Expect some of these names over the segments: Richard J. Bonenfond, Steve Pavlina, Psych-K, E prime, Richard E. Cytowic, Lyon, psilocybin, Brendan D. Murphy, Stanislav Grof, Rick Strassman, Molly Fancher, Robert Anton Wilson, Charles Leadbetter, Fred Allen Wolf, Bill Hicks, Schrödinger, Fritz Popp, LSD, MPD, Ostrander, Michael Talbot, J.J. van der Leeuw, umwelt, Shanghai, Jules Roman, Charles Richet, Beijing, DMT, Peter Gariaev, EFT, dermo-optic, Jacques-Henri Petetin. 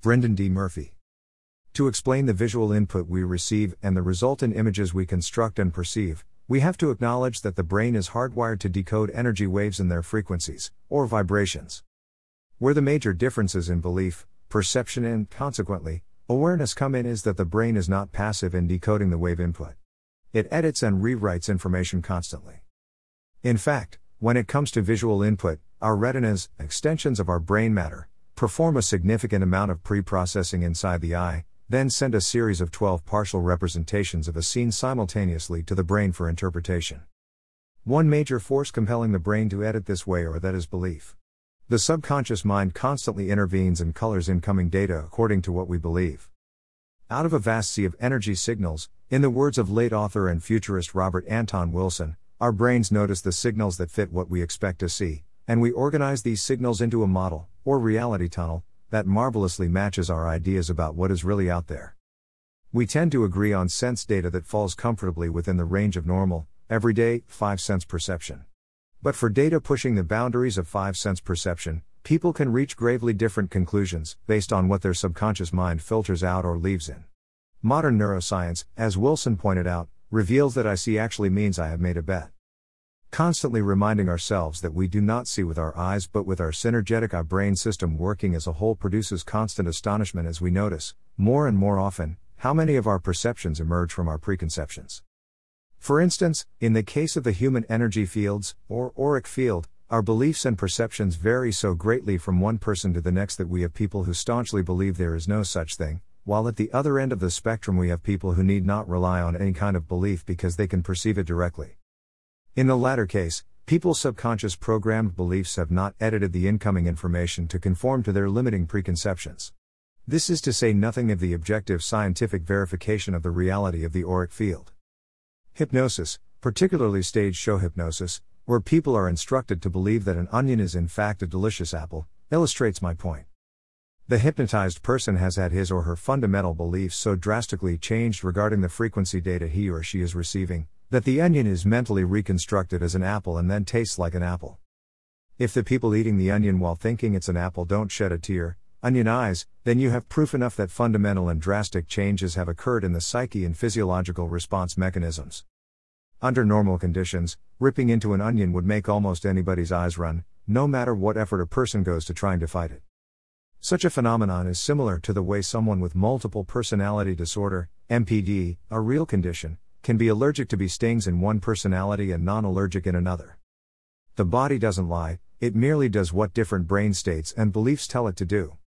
Brendan D. Murphy. To explain the visual input we receive and the resultant images we construct and perceive, we have to acknowledge that the brain is hardwired to decode energy waves and their frequencies, or vibrations. Where the major differences in belief, perception and, consequently, awareness come in is that the brain is not passive in decoding the wave input. It edits and rewrites information constantly. In fact, when it comes to visual input, our retinas, extensions of our brain matter, perform a significant amount of pre-processing inside the eye, then send a series of 12 partial representations of a scene simultaneously to the brain for interpretation. One major force compelling the brain to edit this way or that is belief. The subconscious mind constantly intervenes and colors incoming data according to what we believe. Out of a vast sea of energy signals, in the words of late author and futurist Robert Anton Wilson, our brains notice the signals that fit what we expect to see, and we organize these signals into a model, or reality tunnel, that marvelously matches our ideas about what is really out there. We tend to agree on sense data that falls comfortably within the range of normal, everyday, 5 sense perception. But for data pushing the boundaries of 5 sense perception, people can reach gravely different conclusions, based on what their subconscious mind filters out or leaves in. Modern neuroscience, as Wilson pointed out, reveals that I see actually means I have made a bet. Constantly reminding ourselves that we do not see with our eyes but with our synergetic eye brain system working as a whole produces constant astonishment as we notice, more and more often, how many of our perceptions emerge from our preconceptions. For instance, in the case of the human energy fields, or auric field, our beliefs and perceptions vary so greatly from one person to the next that we have people who staunchly believe there is no such thing, while at the other end of the spectrum we have people who need not rely on any kind of belief because they can perceive it directly. In the latter case, people's subconscious programmed beliefs have not edited the incoming information to conform to their limiting preconceptions. This is to say nothing of the objective scientific verification of the reality of the auric field. Hypnosis, particularly stage show hypnosis, where people are instructed to believe that an onion is in fact a delicious apple, illustrates my point. The hypnotized person has had his or her fundamental beliefs so drastically changed regarding the frequency data he or she is receiving, that the onion is mentally reconstructed as an apple and then tastes like an apple. If the people eating the onion while thinking it's an apple don't shed a tear, onion eyes, then you have proof enough that fundamental and drastic changes have occurred in the psyche and physiological response mechanisms. Under normal conditions, ripping into an onion would make almost anybody's eyes run, no matter what effort a person goes to trying to fight it. Such a phenomenon is similar to the way someone with multiple personality disorder, MPD, a real condition, can be allergic to bee stings in one personality and non-allergic in another. The body doesn't lie, it merely does what different brain states and beliefs tell it to do.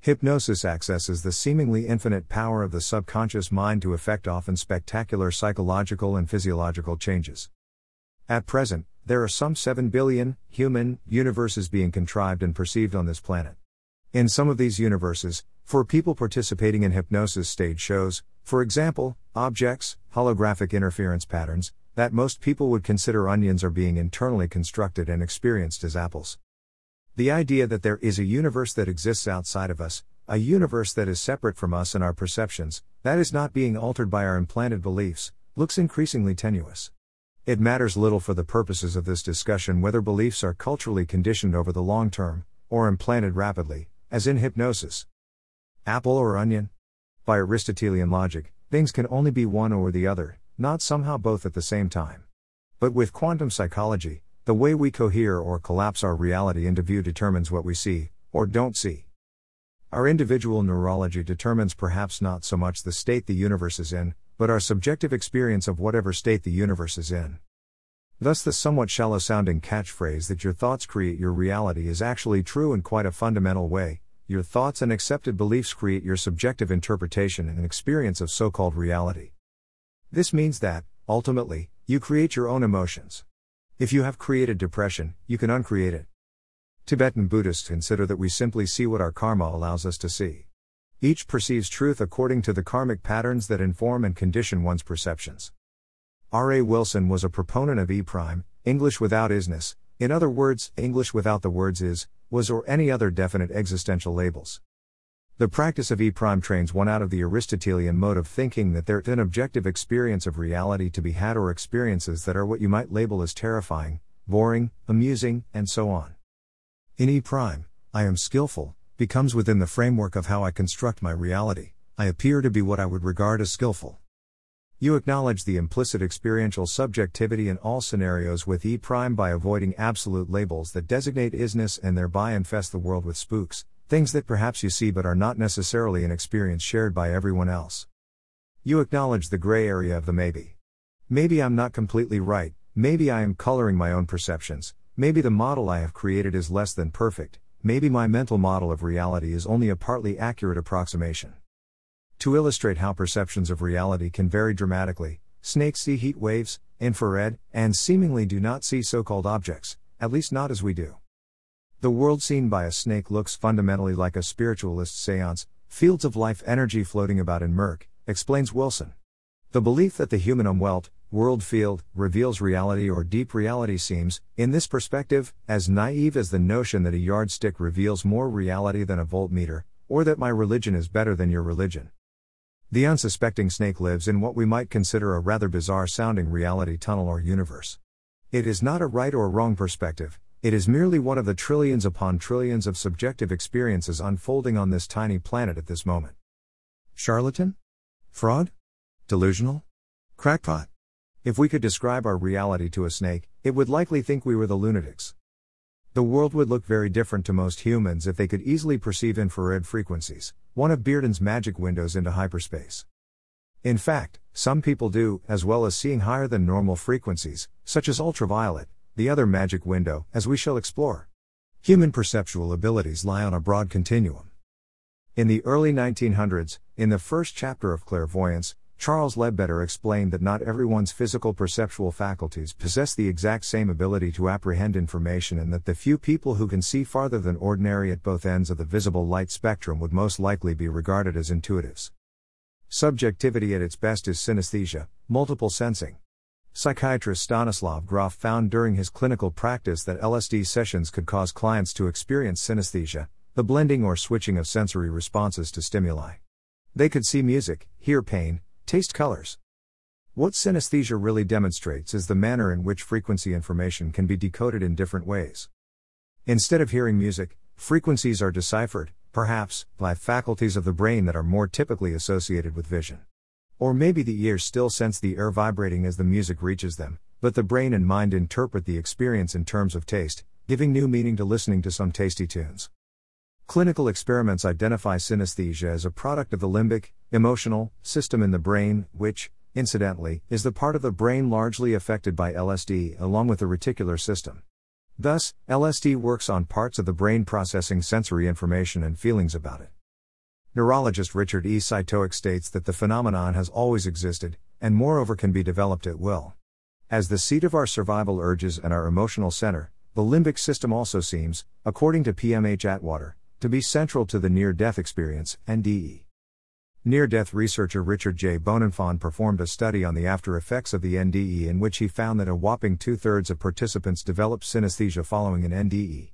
Hypnosis accesses the seemingly infinite power of the subconscious mind to effect often spectacular psychological and physiological changes. At present, there are some 7 billion human universes being contrived and perceived on this planet. In some of these universes, for people participating in hypnosis stage shows, for example, objects, holographic interference patterns, that most people would consider onions are being internally constructed and experienced as apples. The idea that there is a universe that exists outside of us, a universe that is separate from us and our perceptions, that is not being altered by our implanted beliefs, looks increasingly tenuous. It matters little for the purposes of this discussion whether beliefs are culturally conditioned over the long term, or implanted rapidly, as in hypnosis. Apple or onion? By Aristotelian logic, things can only be one or the other, not somehow both at the same time. But with quantum psychology, the way we cohere or collapse our reality into view determines what we see, or don't see. Our individual neurology determines perhaps not so much the state the universe is in, but our subjective experience of whatever state the universe is in. Thus the somewhat shallow-sounding catchphrase that your thoughts create your reality is actually true in quite a fundamental way. Your thoughts and accepted beliefs create your subjective interpretation and experience of so-called reality. This means that, ultimately, you create your own emotions. If you have created depression, you can uncreate it. Tibetan Buddhists consider that we simply see what our karma allows us to see. Each perceives truth according to the karmic patterns that inform and condition one's perceptions. R. A. Wilson was a proponent of E prime, English without isness, in other words, English without the words is, was or any other definite existential labels. The practice of E prime trains one out of the Aristotelian mode of thinking that there is an objective experience of reality to be had or experiences that are what you might label as terrifying, boring, amusing, and so on. In E prime, I am skillful, becomes within the framework of how I construct my reality, I appear to be what I would regard as skillful. You acknowledge the implicit experiential subjectivity in all scenarios with E prime by avoiding absolute labels that designate isness and thereby infest the world with spooks, things that perhaps you see but are not necessarily an experience shared by everyone else. You acknowledge the gray area of the maybe. Maybe I'm not completely right, maybe I am coloring my own perceptions, maybe the model I have created is less than perfect, maybe my mental model of reality is only a partly accurate approximation. To illustrate how perceptions of reality can vary dramatically, snakes see heat waves, infrared, and seemingly do not see so-called objects, at least not as we do. The world seen by a snake looks fundamentally like a spiritualist seance, fields of life energy floating about in murk, explains Wilson. The belief that the human umwelt, world field, reveals reality or deep reality seems, in this perspective, as naive as the notion that a yardstick reveals more reality than a voltmeter, or that my religion is better than your religion. The unsuspecting snake lives in what we might consider a rather bizarre-sounding reality tunnel or universe. It is not a right or wrong perspective, it is merely one of the trillions upon trillions of subjective experiences unfolding on this tiny planet at this moment. Charlatan? Fraud? Delusional? Crackpot? If we could describe our reality to a snake, it would likely think we were the lunatics. The world would look very different to most humans if they could easily perceive infrared frequencies, one of Bearden's magic windows into hyperspace. In fact, some people do, as well as seeing higher than normal frequencies, such as ultraviolet, the other magic window, as we shall explore. Human perceptual abilities lie on a broad continuum. In the early 1900s, in the first chapter of Clairvoyance, Charles Leadbetter explained that not everyone's physical perceptual faculties possess the exact same ability to apprehend information and that the few people who can see farther than ordinary at both ends of the visible light spectrum would most likely be regarded as intuitives. Subjectivity at its best is synesthesia, multiple sensing. Psychiatrist Stanislav Grof found during his clinical practice that LSD sessions could cause clients to experience synesthesia, the blending or switching of sensory responses to stimuli. They could see music, hear pain, taste colors. What synesthesia really demonstrates is the manner in which frequency information can be decoded in different ways. Instead of hearing music, frequencies are deciphered, perhaps, by faculties of the brain that are more typically associated with vision. Or maybe the ears still sense the air vibrating as the music reaches them, but the brain and mind interpret the experience in terms of taste, giving new meaning to listening to some tasty tunes. Clinical experiments identify synesthesia as a product of the limbic, emotional, system in the brain, which, incidentally, is the part of the brain largely affected by LSD along with the reticular system. Thus, LSD works on parts of the brain processing sensory information and feelings about it. Neurologist Richard E. Cytowic states that the phenomenon has always existed, and moreover can be developed at will. As the seat of our survival urges and our emotional center, the limbic system also seems, according to PMH Atwater, to be central to the near-death experience, NDE. Near-death researcher Richard J. Bonenfond performed a study on the after effects of the NDE in which he found that a whopping 2/3 of participants developed synesthesia following an NDE.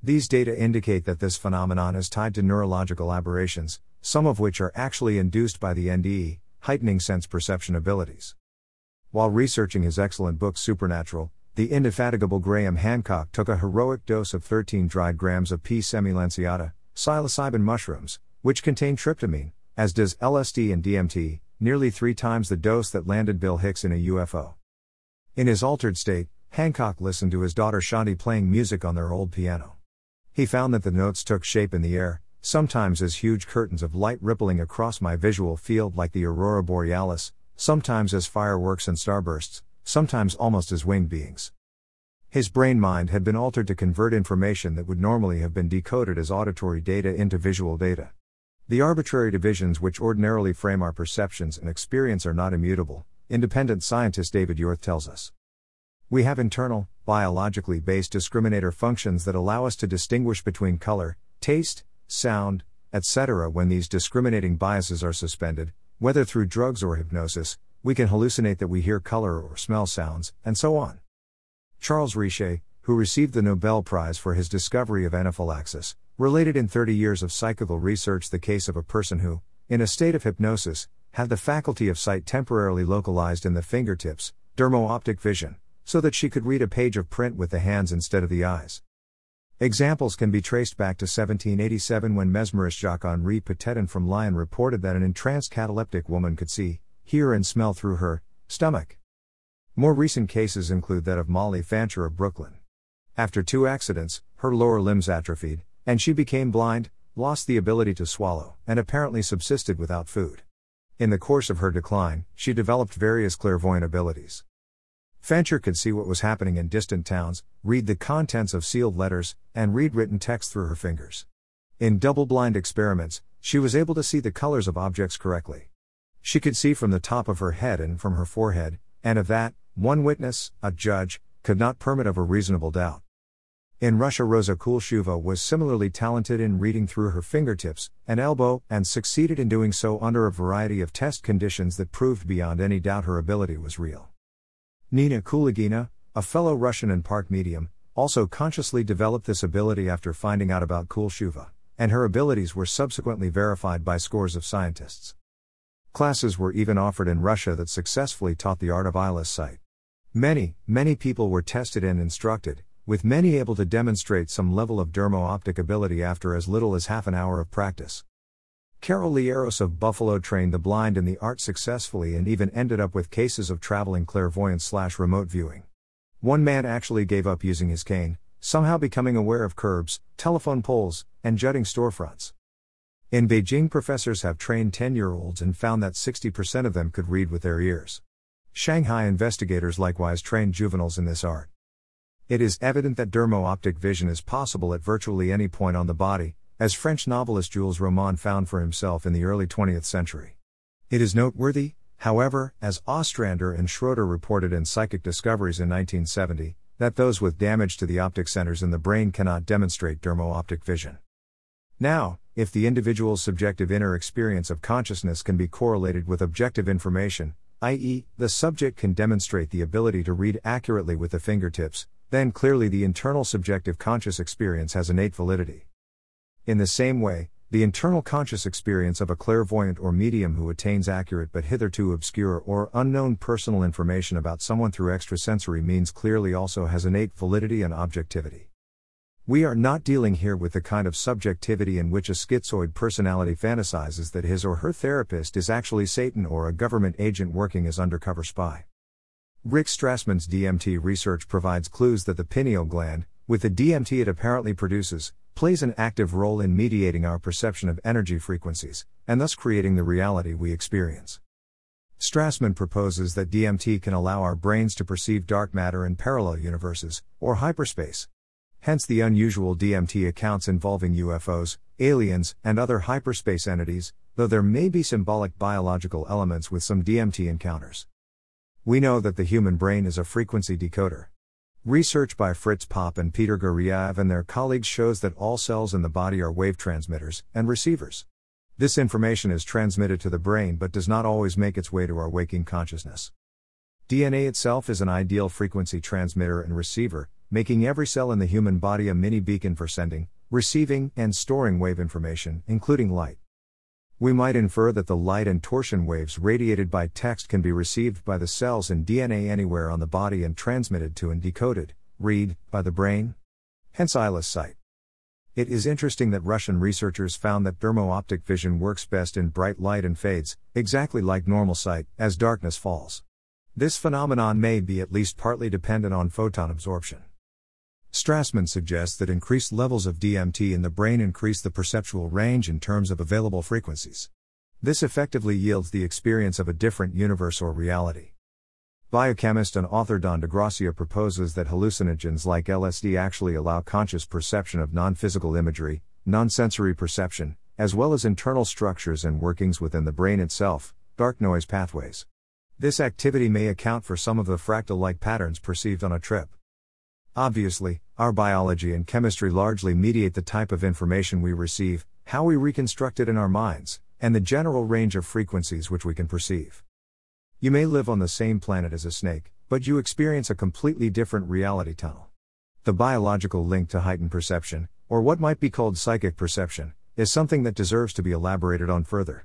These data indicate that this phenomenon is tied to neurological aberrations, some of which are actually induced by the NDE, heightening sense perception abilities. While researching his excellent book Supernatural, the indefatigable Graham Hancock took a heroic dose of 13 dried grams of P. semilanceata, psilocybin mushrooms, which contain tryptamine, as does LSD and DMT, nearly 3 times the dose that landed Bill Hicks in a UFO. In his altered state, Hancock listened to his daughter Shanti playing music on their old piano. He found that the notes took shape in the air, sometimes as huge curtains of light rippling across my visual field like the aurora borealis, sometimes as fireworks and starbursts, sometimes almost as winged beings. His brain-mind had been altered to convert information that would normally have been decoded as auditory data into visual data. The arbitrary divisions which ordinarily frame our perceptions and experience are not immutable, independent scientist David Yorth tells us. We have internal, biologically based discriminator functions that allow us to distinguish between color, taste, sound, etc. When these discriminating biases are suspended, whether through drugs or hypnosis, we can hallucinate that we hear color or smell sounds, and so on. Charles Richet, who received the Nobel Prize for his discovery of anaphylaxis, related in 30 years of psychical research the case of a person who, in a state of hypnosis, had the faculty of sight temporarily localized in the fingertips, dermo-optic vision, so that she could read a page of print with the hands instead of the eyes. Examples can be traced back to 1787 when mesmerist Jacques-Henri Petetin from Lyon reported that an entranced cataleptic woman could see, hear and smell through her stomach. More recent cases include that of Molly Fancher of Brooklyn. After two accidents, her lower limbs atrophied, and she became blind, lost the ability to swallow, and apparently subsisted without food. In the course of her decline, she developed various clairvoyant abilities. Fancher could see what was happening in distant towns, read the contents of sealed letters, and read written text through her fingers. In double-blind experiments, she was able to see the colors of objects correctly. She could see from the top of her head and from her forehead, and of that, one witness, a judge, could not permit of a reasonable doubt. In Russia, Rosa Kuleshova was similarly talented in reading through her fingertips and elbow, and succeeded in doing so under a variety of test conditions that proved beyond any doubt her ability was real. Nina Kulagina, a fellow Russian and park medium, also consciously developed this ability after finding out about Kuleshova, and her abilities were subsequently verified by scores of scientists. Classes were even offered in Russia that successfully taught the art of eyeless sight. Many people were tested and instructed, with many able to demonstrate some level of dermo-optic ability after as little as half an hour of practice. Carol Lieros of Buffalo trained the blind in the art successfully and even ended up with cases of traveling clairvoyance/remote viewing. One man actually gave up using his cane, somehow becoming aware of curbs, telephone poles, and jutting storefronts. In Beijing, professors have trained 10-year-olds and found that 60% of them could read with their ears. Shanghai investigators likewise trained juveniles in this art. It is evident that dermo-optic vision is possible at virtually any point on the body, as French novelist Jules Roman found for himself in the early 20th century. It is noteworthy, however, as Ostrander and Schroeder reported in Psychic Discoveries in 1970, that those with damage to the optic centers in the brain cannot demonstrate dermo-optic vision. Now, if the individual's subjective inner experience of consciousness can be correlated with objective information, i.e., the subject can demonstrate the ability to read accurately with the fingertips, then clearly the internal subjective conscious experience has innate validity. In the same way, the internal conscious experience of a clairvoyant or medium who attains accurate but hitherto obscure or unknown personal information about someone through extrasensory means clearly also has innate validity and objectivity. We are not dealing here with the kind of subjectivity in which a schizoid personality fantasizes that his or her therapist is actually Satan or a government agent working as undercover spy. Rick Strassman's DMT research provides clues that the pineal gland, with the DMT it apparently produces, plays an active role in mediating our perception of energy frequencies, and thus creating the reality we experience. Strassman proposes that DMT can allow our brains to perceive dark matter in parallel universes, or hyperspace. Hence the unusual DMT accounts involving UFOs, aliens, and other hyperspace entities, though there may be symbolic biological elements with some DMT encounters. We know that the human brain is a frequency decoder. Research by Fritz Popp and Peter Gariaev and their colleagues shows that all cells in the body are wave transmitters and receivers. This information is transmitted to the brain but does not always make its way to our waking consciousness. DNA itself is an ideal frequency transmitter and receiver, making every cell in the human body a mini beacon for sending, receiving, and storing wave information, including light. We might infer that the light and torsion waves radiated by text can be received by the cells in DNA anywhere on the body and transmitted to and decoded, read, by the brain. Hence eyeless sight. It is interesting that Russian researchers found that dermo-optic vision works best in bright light and fades, exactly like normal sight, as darkness falls. This phenomenon may be at least partly dependent on photon absorption. Strassman suggests that increased levels of DMT in the brain increase the perceptual range in terms of available frequencies. This effectively yields the experience of a different universe or reality. Biochemist and author Don DeGracia proposes that hallucinogens like LSD actually allow conscious perception of non-physical imagery, non-sensory perception, as well as internal structures and workings within the brain itself, dark noise pathways. This activity may account for some of the fractal-like patterns perceived on a trip. Obviously, our biology and chemistry largely mediate the type of information we receive, how we reconstruct it in our minds, and the general range of frequencies which we can perceive. You may live on the same planet as a snake, but you experience a completely different reality tunnel. The biological link to heightened perception, or what might be called psychic perception, is something that deserves to be elaborated on further.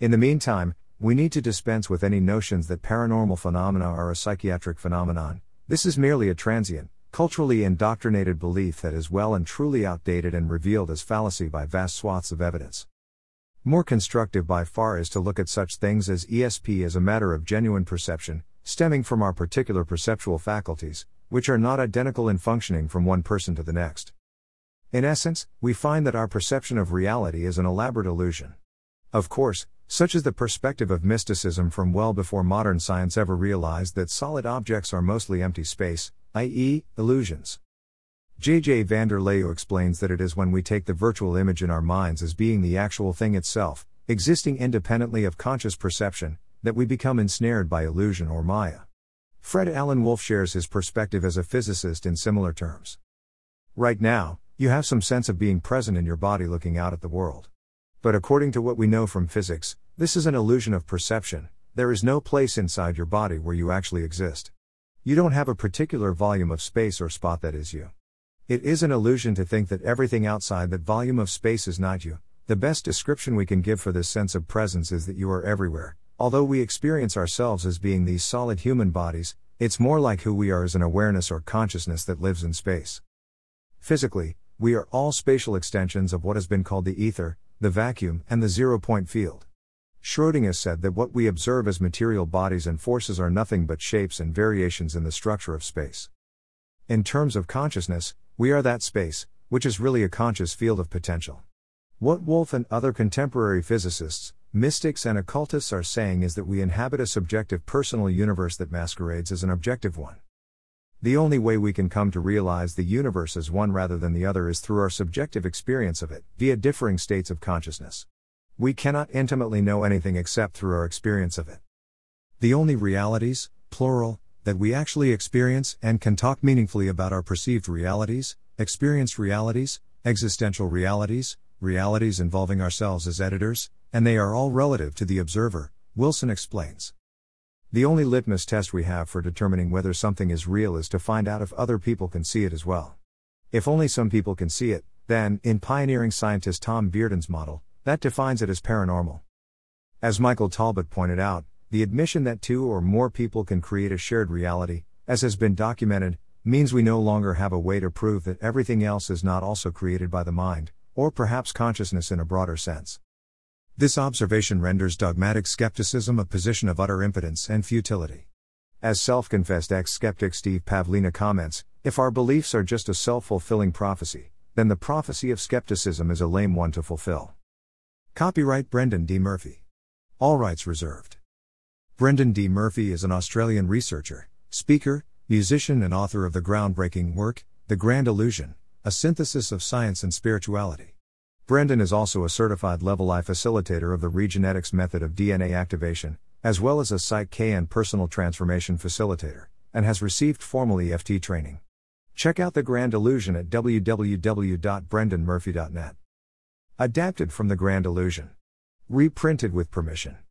In the meantime, we need to dispense with any notions that paranormal phenomena are a psychiatric phenomenon. This is merely a transient, culturally indoctrinated belief that is well and truly outdated and revealed as fallacy by vast swaths of evidence. More constructive by far is to look at such things as ESP as a matter of genuine perception, stemming from our particular perceptual faculties, which are not identical in functioning from one person to the next. In essence, we find that our perception of reality is an elaborate illusion. Of course, such is the perspective of mysticism from well before modern science ever realized that solid objects are mostly empty space, i.e., illusions. J.J. van der Leeuw explains that it is when we take the virtual image in our minds as being the actual thing itself, existing independently of conscious perception, that we become ensnared by illusion or Maya. Fred Allen Wolf shares his perspective as a physicist in similar terms. Right now, you have some sense of being present in your body looking out at the world. But according to what we know from physics, this is an illusion of perception. There is no place inside your body where you actually exist. You don't have a particular volume of space or spot that is you. It is an illusion to think that everything outside that volume of space is not you. The best description we can give for this sense of presence is that you are everywhere. Although we experience ourselves as being these solid human bodies, it's more like who we are as an awareness or consciousness that lives in space. Physically, we are all spatial extensions of what has been called the ether, the vacuum, and the zero-point field. Schrödinger said that what we observe as material bodies and forces are nothing but shapes and variations in the structure of space. In terms of consciousness, we are that space, which is really a conscious field of potential. What Wolf and other contemporary physicists, mystics and occultists are saying is that we inhabit a subjective personal universe that masquerades as an objective one. The only way we can come to realize the universe as one rather than the other is through our subjective experience of it, via differing states of consciousness. We cannot intimately know anything except through our experience of it. The only realities, plural, that we actually experience and can talk meaningfully about are perceived realities, experienced realities, existential realities, realities involving ourselves as editors, and they are all relative to the observer, Wilson explains. The only litmus test we have for determining whether something is real is to find out if other people can see it as well. If only some people can see it, then, in pioneering scientist Tom Bearden's model, that defines it as paranormal. As Michael Talbot pointed out, the admission that two or more people can create a shared reality, as has been documented, means we no longer have a way to prove that everything else is not also created by the mind, or perhaps consciousness in a broader sense. This observation renders dogmatic skepticism a position of utter impotence and futility. As self-confessed ex-skeptic Steve Pavlina comments, if our beliefs are just a self-fulfilling prophecy, then the prophecy of skepticism is a lame one to fulfill. Copyright Brendan D. Murphy. All rights reserved. Brendan D. Murphy is an Australian researcher, speaker, musician and author of the groundbreaking work, The Grand Illusion, a synthesis of science and spirituality. Brendan is also a certified Level I facilitator of the Regenetics method of DNA activation, as well as a Psych-K and personal transformation facilitator, and has received formal EFT training. Check out The Grand Illusion at www.brendanmurphy.net. Adapted from The Grand Illusion. Reprinted with permission.